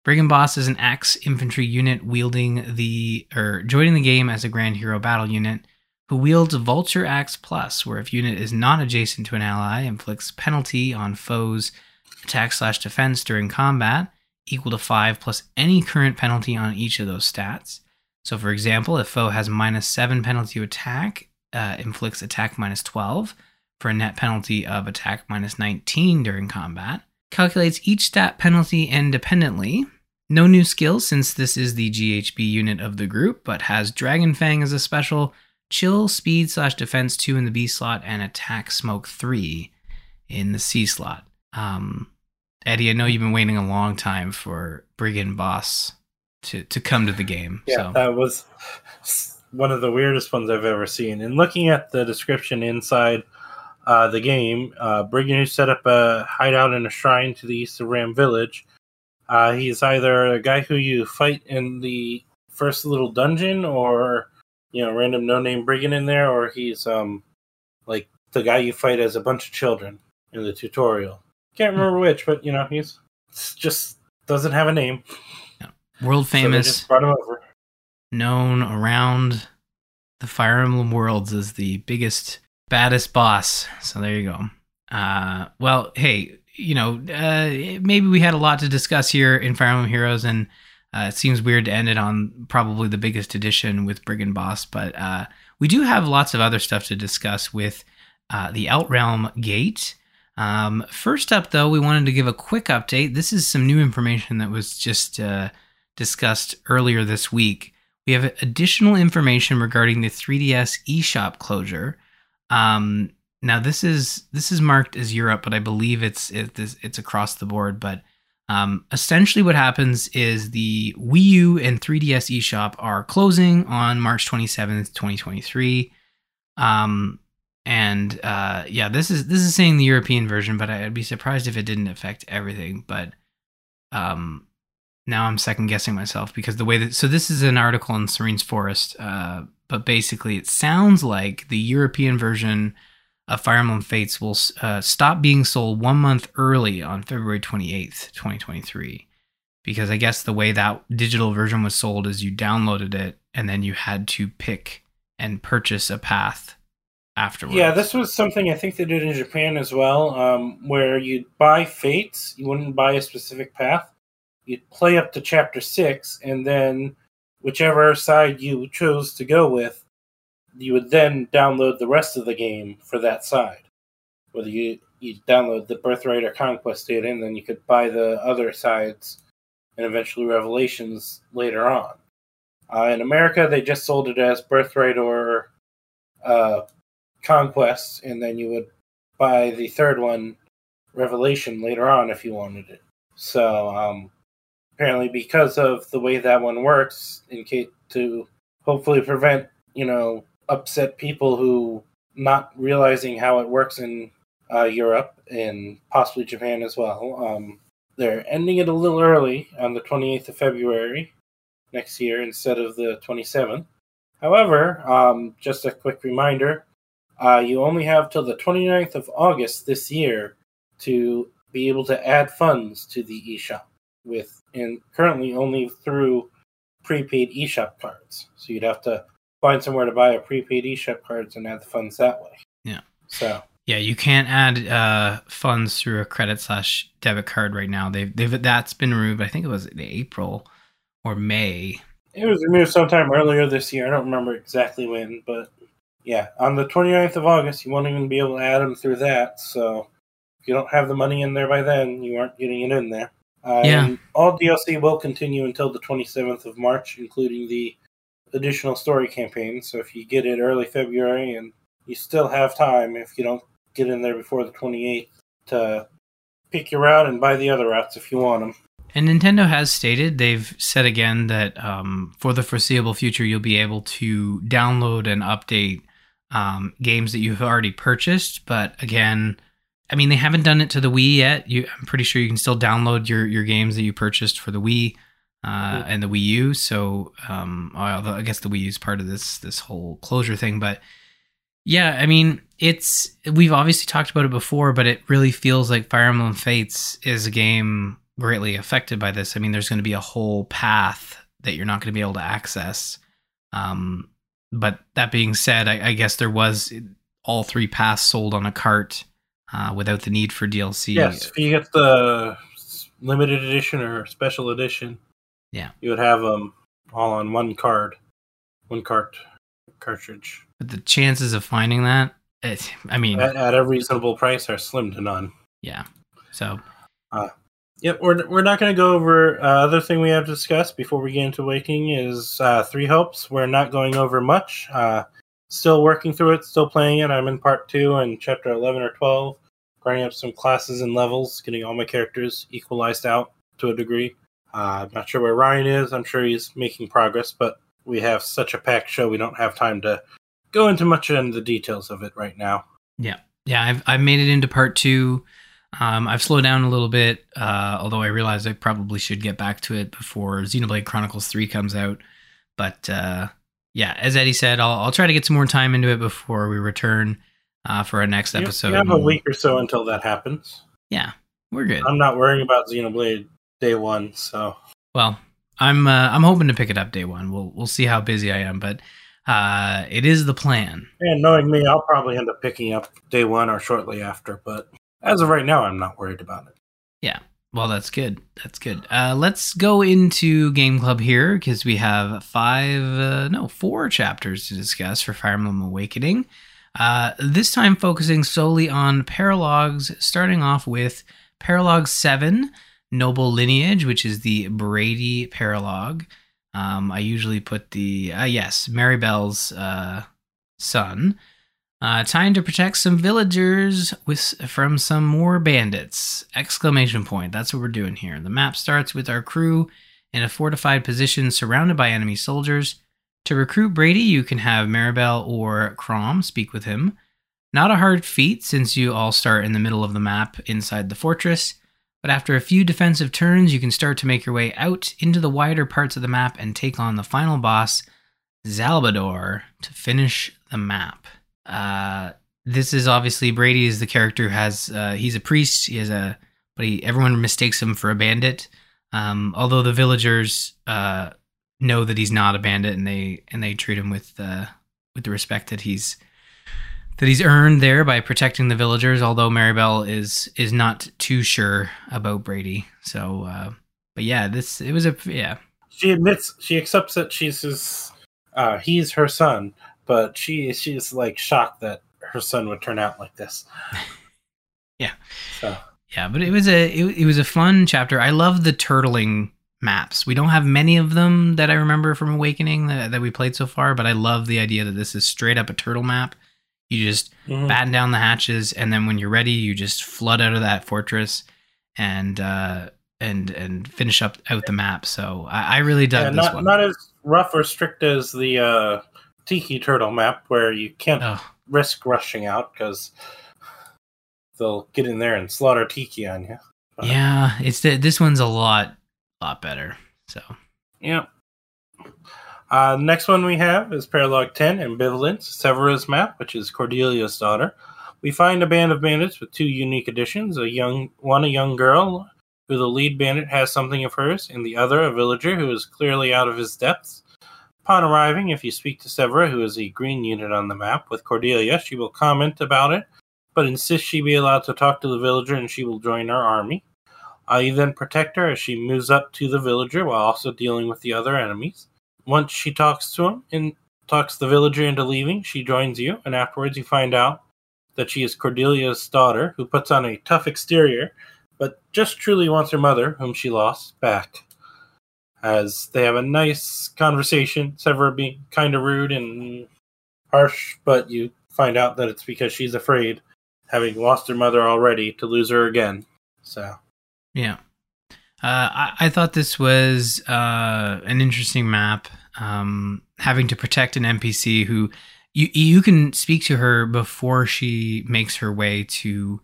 Brigand Boss is an axe infantry unit wielding the, or joining the game as a Grand Hero Battle unit who wields Vulture Axe Plus, where if unit is not adjacent to an ally, inflicts penalty on foes attack slash defense during combat equal to five plus any current penalty on each of those stats. So for example, if foe has minus seven penalty to attack, uh, inflicts attack minus twelve for a net penalty of attack minus nineteen during combat. Calculates each stat penalty independently. No new skills since this is the G H B unit of the group, but has Dragon Fang as a special, chill speed slash defense two in the B slot, and attack smoke three in the C slot. Um, Eddie, I know you've been waiting a long time for Brigand Boss to, to come to the game. Yeah, so that was one of the weirdest ones I've ever seen. And looking at the description inside uh, the game, uh, Brigand set up a hideout in a shrine to the east of Ram Village. Uh, he's either a guy who you fight in the first little dungeon, or, you know, random no-name brigand in there, or he's um like the guy you fight as a bunch of children in the tutorial. Can't remember which, but you know, he's just doesn't have a name. Yeah. World famous. So they just brought him over. Known around the Fire Emblem worlds as the biggest, baddest boss. So there you go. Uh, well, hey, you know, uh, maybe we had a lot to discuss here in Fire Emblem Heroes, and uh, it seems weird to end it on probably the biggest edition with Brigand Boss, but uh, we do have lots of other stuff to discuss with uh, the Outrealm Gate. Um, first up, though, we wanted to give a quick update. This is some new information that was just uh, discussed earlier this week. We have additional information regarding the three D S eShop closure. Um, now, this is this is marked as Europe, but I believe it's it, it's across the board. But um, essentially what happens is the Wii U and three D S eShop are closing on March twenty-seventh, twenty twenty-three. Um, and uh, yeah, this is this is saying the European version, but I'd be surprised if it didn't affect everything. But... Um, Now I'm second guessing myself because the way that, so this is an article in Serenes Forest, uh, but basically it sounds like the European version of Fire Emblem Fates will uh, stop being sold one month early on February twenty-eighth, twenty twenty-three, because I guess the way that digital version was sold is you downloaded it and then you had to pick and purchase a path afterwards. Yeah, this was something I think they did in Japan as well, um, where you'd buy Fates, you wouldn't buy a specific path. You'd play up to chapter six, and then whichever side you chose to go with, you would then download the rest of the game for that side. Whether you you download the Birthright or Conquest data, and then you could buy the other sides and eventually Revelations later on. Uh, in America, they just sold it as Birthright or uh, Conquest, and then you would buy the third one, Revelation, later on if you wanted it. So, um... apparently, because of the way that one works, in case to hopefully prevent, you know, upset people who not realizing how it works in uh, Europe and possibly Japan as well. Um, they're ending it a little early on the twenty-eighth of February next year instead of the twenty-seventh. However, um, just a quick reminder, uh, you only have till the twenty-ninth of August this year to be able to add funds to the eShop. With and currently only through prepaid eShop cards, so you'd have to find somewhere to buy a prepaid eShop cards and add the funds that way. Yeah. So. Yeah, you can't add uh, funds through a credit slash debit card right now. They've they've that's been removed. I think it was in April or May. It was removed sometime earlier this year. I don't remember exactly when, but yeah, on the twenty-ninth of August, you won't even be able to add them through that. So if you don't have the money in there by then, you aren't getting it in there. Uh, yeah. And all D L C will continue until the twenty-seventh of March, including the additional story campaign. So if you get it early February, and you still have time if you don't get in there before the twenty-eighth to pick your route and buy the other routes if you want them. And Nintendo has stated, they've said again that um, for the foreseeable future, you'll be able to download and update um, games that you've already purchased. But again... I mean, they haven't done it to the Wii yet. You, I'm pretty sure you can still download your, your games that you purchased for the Wii uh, and the Wii U. So, um, although I guess the Wii U is part of this this whole closure thing. But yeah, I mean, it's we've obviously talked about it before, but it really feels like Fire Emblem Fates is a game greatly affected by this. I mean, there's going to be a whole path that you're not going to be able to access. Um, but that being said, I, I guess there was all three paths sold on a cart. Uh, without the need for D L C. Yes, if you get the limited edition or special edition, yeah, you would have them um, all on one card, one cart cartridge. But the chances of finding that, it, I mean... At, at a reasonable price are slim to none. Yeah, so... Uh, yeah, we're, we're not going to go over... Uh, other thing we have to discuss before we get into Waking is uh, Three Hopes. We're not going over much. Uh Still working through it, still playing it. I'm in part two and chapter eleven or twelve, grinding up some classes and levels, getting all my characters equalized out to a degree. Uh, I'm not sure where Ryan is. I'm sure he's making progress, but we have such a packed show, we don't have time to go into much of the details of it right now. Yeah, yeah. I've I've made it into part two. Um, I've slowed down a little bit, uh, although I realize I probably should get back to it before Xenoblade Chronicles three comes out. But... Uh, Yeah, as Eddie said, I'll, I'll try to get some more time into it before we return uh, for our next episode. We have a week or so until that happens. Yeah, we're good. I'm not worrying about Xenoblade day one, so. Well, I'm uh, I'm hoping to pick it up day one. We'll we'll see how busy I am, but uh, it is the plan. And knowing me, I'll probably end up picking up day one or shortly after, but as of right now, I'm not worried about it. Yeah. Well, that's good. That's good. Uh, let's go into Game Club here because we have five, uh, no, four chapters to discuss for Fire Emblem Awakening. Uh, this time focusing solely on paralogs, starting off with Paralog seven, Noble Lineage, which is the Brady paralog. Um, I usually put the, uh, yes, Maribel's uh, son. Uh, time to protect some villagers with from some more bandits! Exclamation point. That's what we're doing here. The map starts with our crew in a fortified position surrounded by enemy soldiers. To recruit Brady, you can have Maribel or Chrom speak with him. Not a hard feat since you all start in the middle of the map inside the fortress, but after a few defensive turns, you can start to make your way out into the wider parts of the map and take on the final boss, Zalbador, to finish the map. Uh, this is obviously Brady is the character who has, uh, he's a priest. He has a, but he, everyone mistakes him for a bandit. Um, although the villagers, uh, know that he's not a bandit and they, and they treat him with, uh, with the respect that he's, that he's earned there by protecting the villagers. Although Maribel is, is not too sure about Brady. So, uh, but yeah, this, it was a, yeah. She admits, she accepts that she's his, uh, he's her son. But she she's like shocked that her son would turn out like this. yeah, so. yeah. But it was a it, it was a fun chapter. I love the turtling maps. We don't have many of them that I remember from Awakening that, that we played so far. But I love the idea that this is straight up a turtle map. You just mm-hmm. batten down the hatches, and then when you're ready, you just flood out of that fortress and uh, and and finish up out the map. So I, I really dug yeah, this not, one. Not as rough or strict as the. Uh... Tiki Turtle map where you can't oh. risk rushing out because they'll get in there and slaughter Tiki on you. But yeah, it's the, this one's a lot, lot better. So yeah. Uh, next one we have is Paralog ten, Ambivalence, Severa's map, which is Cordelia's daughter. We find a band of bandits with two unique additions: a young one, a young girl who the lead bandit has something of hers, and the other, a villager who is clearly out of his depths. Upon arriving, if you speak to Severa, who is a green unit on the map, with Cordelia, she will comment about it, but insists she be allowed to talk to the villager and she will join our army. Uh, you then protect her as she moves up to the villager while also dealing with the other enemies. Once she talks to him and talks the villager into leaving, she joins you, and afterwards you find out that she is Cordelia's daughter, who puts on a tough exterior, but just truly wants her mother, whom she lost, back. As they have a nice conversation, Severa being kind of rude and harsh, but you find out that it's because she's afraid, having lost her mother already, to lose her again. So, yeah, uh, I-, I thought this was uh, an interesting map. Um, having to protect an N P C who you you can speak to her before she makes her way to.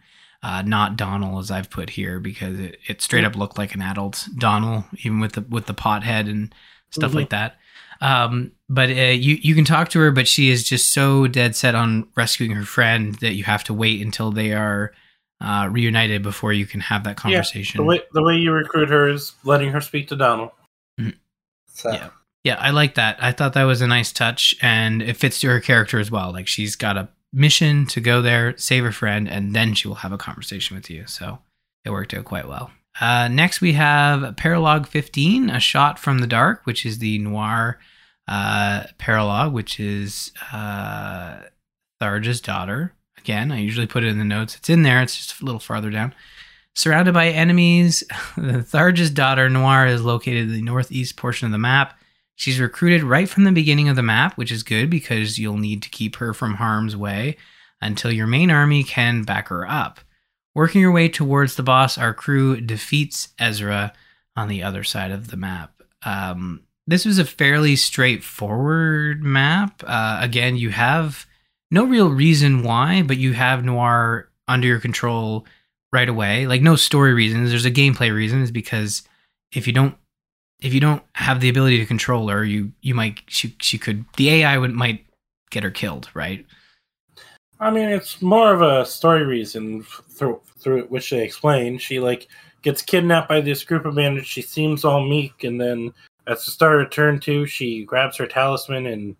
Uh, not Donald, as I've put here, because it, it straight up looked like an adult Donald, even with the with the pothead and stuff mm-hmm. like that. Um, but uh, you you can talk to her, but she is just so dead set on rescuing her friend that you have to wait until they are uh, reunited before you can have that conversation. Yeah, the way the way you recruit her is letting her speak to Donald. Mm-hmm. So. Yeah, yeah, I like that. I thought that was a nice touch, and it fits to her character as well. Like she's got a mission to go there, save her friend, and then she will have a conversation with you. So it worked out quite well. Uh, next, we have Paralog fifteen, A Shot from the Dark, which is the Noir uh, Paralog, which is uh, Tharja's daughter. Again, I usually put it in the notes. It's in there. It's just a little farther down. Surrounded by enemies, Tharja's daughter, Noir, is located in the northeast portion of the map. She's recruited right from the beginning of the map, which is good because you'll need to keep her from harm's way until your main army can back her up. Working your way towards the boss, our crew defeats Ezra on the other side of the map. Um, this was a fairly straightforward map. Uh, again, you have no real reason why, but you have Noir under your control right away. Like, no story reasons. There's a gameplay reason. It's because if you don't If you don't have the ability to control her, you, you might she she could the A I would might get her killed, right? I mean, it's more of a story reason through through which they explain. She like gets kidnapped by this group of bandits. She seems all meek, and then at the start of turn two, she grabs her talisman and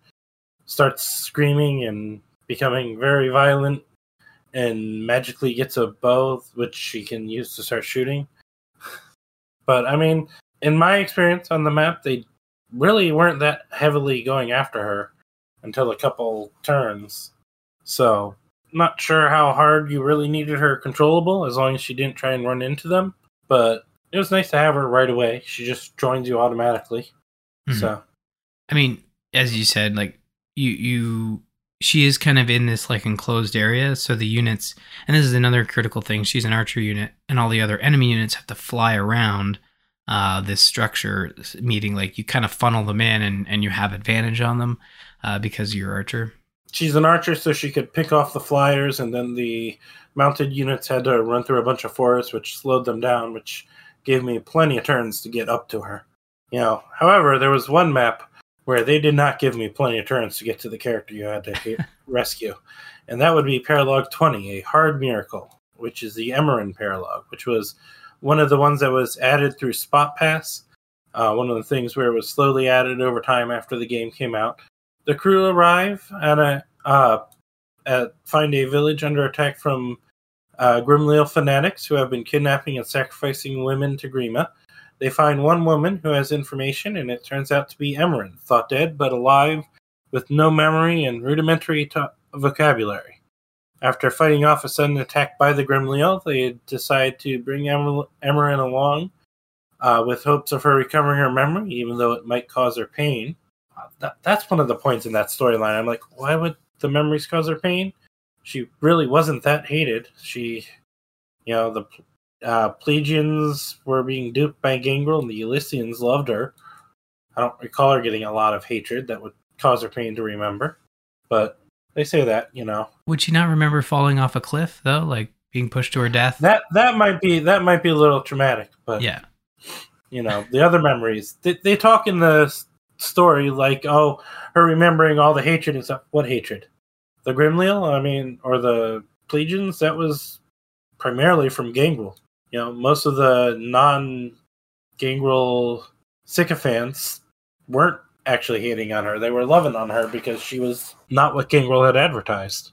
starts screaming and becoming very violent, and magically gets a bow which she can use to start shooting. But I mean, in my experience on the map, they really weren't that heavily going after her until a couple turns. So, not sure how hard you really needed her controllable, as long as she didn't try and run into them. But it was nice to have her right away. She just joins you automatically. Mm-hmm. So, I mean, as you said, like you, you, she is kind of in this like enclosed area. So the units, and this is another critical thing. She's an archer unit, and all the other enemy units have to fly around uh, this structure. Meaning, like you kind of funnel them in, and and you have advantage on them uh, because you're archer. She's an archer, so she could pick off the flyers, and then the mounted units had to run through a bunch of forests, which slowed them down, which gave me plenty of turns to get up to her. You know, however, there was one map where they did not give me plenty of turns to get to the character you had to rescue, and that would be Paralog twenty, a hard miracle, which is the Emmeryn Paralog, which was one of the ones that was added through Spot Pass, uh, one of the things where it was slowly added over time after the game came out. The crew arrive at a uh, at find a village under attack from uh, Grimleal fanatics who have been kidnapping and sacrificing women to Grima. They find one woman who has information, and it turns out to be Emmeryn, thought dead but alive, with no memory and rudimentary t- vocabulary. After fighting off a sudden attack by the Grimleal, they decide to bring em- Emmeryn along uh, with hopes of her recovering her memory, even though it might cause her pain. That, that's one of the points in that storyline. I'm like, why would the memories cause her pain? She really wasn't that hated. She, you know, the uh, Plegians were being duped by Gangrel, and the Elysians loved her. I don't recall her getting a lot of hatred that would cause her pain to remember. But they say that, you know. Would she not remember falling off a cliff, though? Like, being pushed to her death? That that might be that might be a little traumatic, but, yeah, you know, the other memories. They, they talk in the story like, oh, her remembering all the hatred and stuff. What hatred? The Grimleal, I mean, or the Plegians? That was primarily from Gangrel. You know, most of the non-Gangrel sycophants weren't actually hating on her. They were loving on her because she was not what Gangrel had advertised,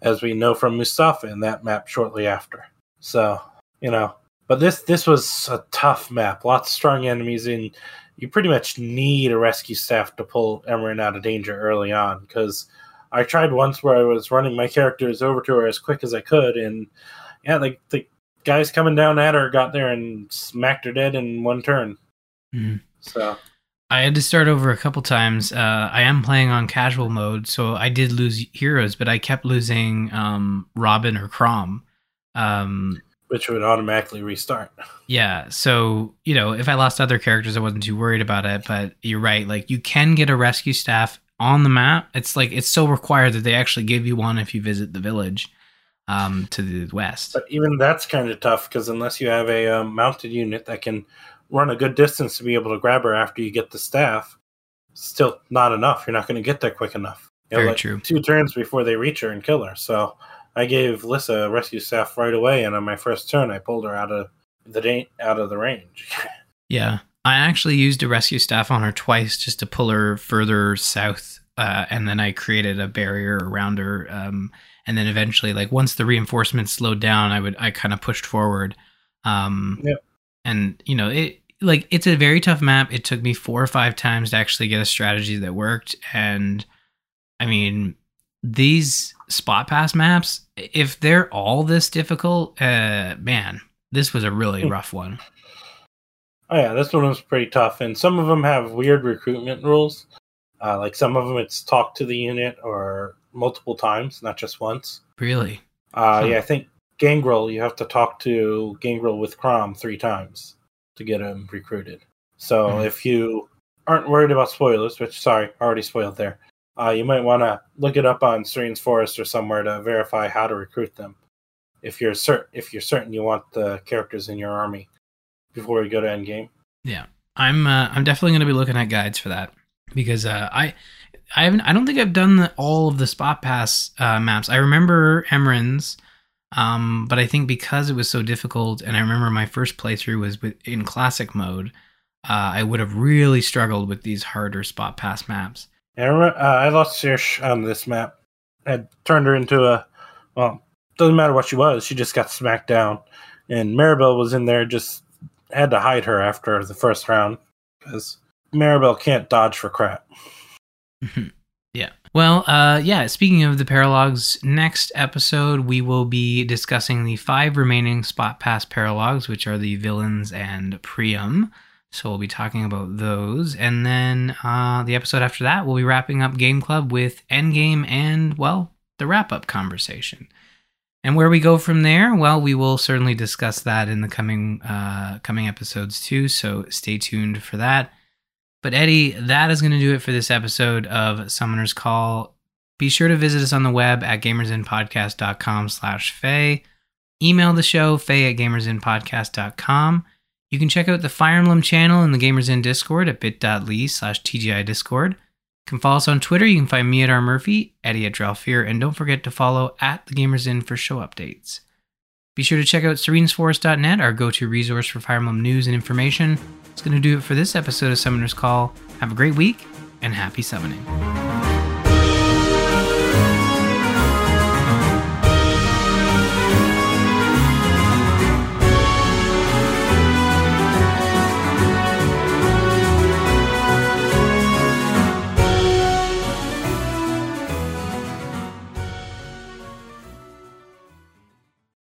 as we know from Mustafa in that map shortly after. So, you know, but this this was a tough map. Lots of strong enemies in. You pretty much need a rescue staff to pull Emmeryn out of danger early on, because I tried once where I was running my characters over to her as quick as I could, and yeah, like the guys coming down at her got there and smacked her dead in one turn. Mm-hmm. So I had to start over a couple times. Uh, I am playing on casual mode, so I did lose heroes, but I kept losing um, Robin or Chrom. Um Which would automatically restart. Yeah, so, you know, if I lost other characters, I wasn't too worried about it, but you're right, like, you can get a rescue staff on the map. It's like, it's so required that they actually give you one if you visit the village um, to the west. But even that's kind of tough, because unless you have a um, mounted unit that can run a good distance to be able to grab her after you get the staff, it's still not enough. You're not going to get there quick enough. You know, very like true. Two turns before they reach her and kill her, so I gave Lissa a rescue staff right away, and on my first turn, I pulled her out of the da- out of the range. Yeah, I actually used a rescue staff on her twice just to pull her further south, uh, and then I created a barrier around her. Um, and then eventually, like once the reinforcements slowed down, I would I kind of pushed forward. Um, yep. And you know, it like it's a very tough map. It took me four or five times to actually get a strategy that worked, and I mean, these Spot Pass maps, if they're all this difficult, uh, man, this was a really rough one. Oh yeah, this one was pretty tough, and some of them have weird recruitment rules. Uh, like some of them, it's talk to the unit or multiple times, not just once. Really? Uh, huh. Yeah, I think Gangrel, you have to talk to Gangrel with Chrom three times to get him recruited. So mm-hmm. if you aren't worried about spoilers, which sorry, already spoiled there. Uh, you might want to look it up on Serenes Forest or somewhere to verify how to recruit them, if you're cert- if you're certain you want the characters in your army before we go to endgame. Yeah, I'm uh, I'm definitely going to be looking at guides for that, because uh, I I haven't. I don't think I've done the, all of the spot pass uh, maps. I remember Emmeryn's, um, but I think because it was so difficult, and I remember my first playthrough was with, in classic mode, uh, I would have really struggled with these harder spot pass maps. Yeah, I, remember, uh, I lost Sirsh on this map. I turned her into a, well, doesn't matter what she was. She just got smacked down, and Maribel was in there. Just had to hide her after the first round because Maribel can't dodge for crap. Yeah. Well, uh, yeah, speaking of the paralogs, next episode we will be discussing the five remaining spot pass paralogs, which are the villains and Priam. So we'll be talking about those. And then uh, the episode after that, we'll be wrapping up Game Club with Endgame and, well, the wrap-up conversation. And where we go from there, well, we will certainly discuss that in the coming uh, coming episodes too, so stay tuned for that. But Eddie, that is going to do it for this episode of Summoner's Call. Be sure to visit us on the web at gamersinpodcast dot com slash Faye. Email the show, faye at gamersinpodcast dot com. You can check out the Fire Emblem channel in the Gamers In Discord at bit dot l y slash T G I Discord. You can follow us on Twitter. You can find me at R. Murphy, Eddie at Dralfear, and don't forget to follow at the Gamers In for show updates. Be sure to check out serenes forest dot net, our go-to resource for Fire Emblem news and information. That's going to do it for this episode of Summoner's Call. Have a great week, and happy summoning.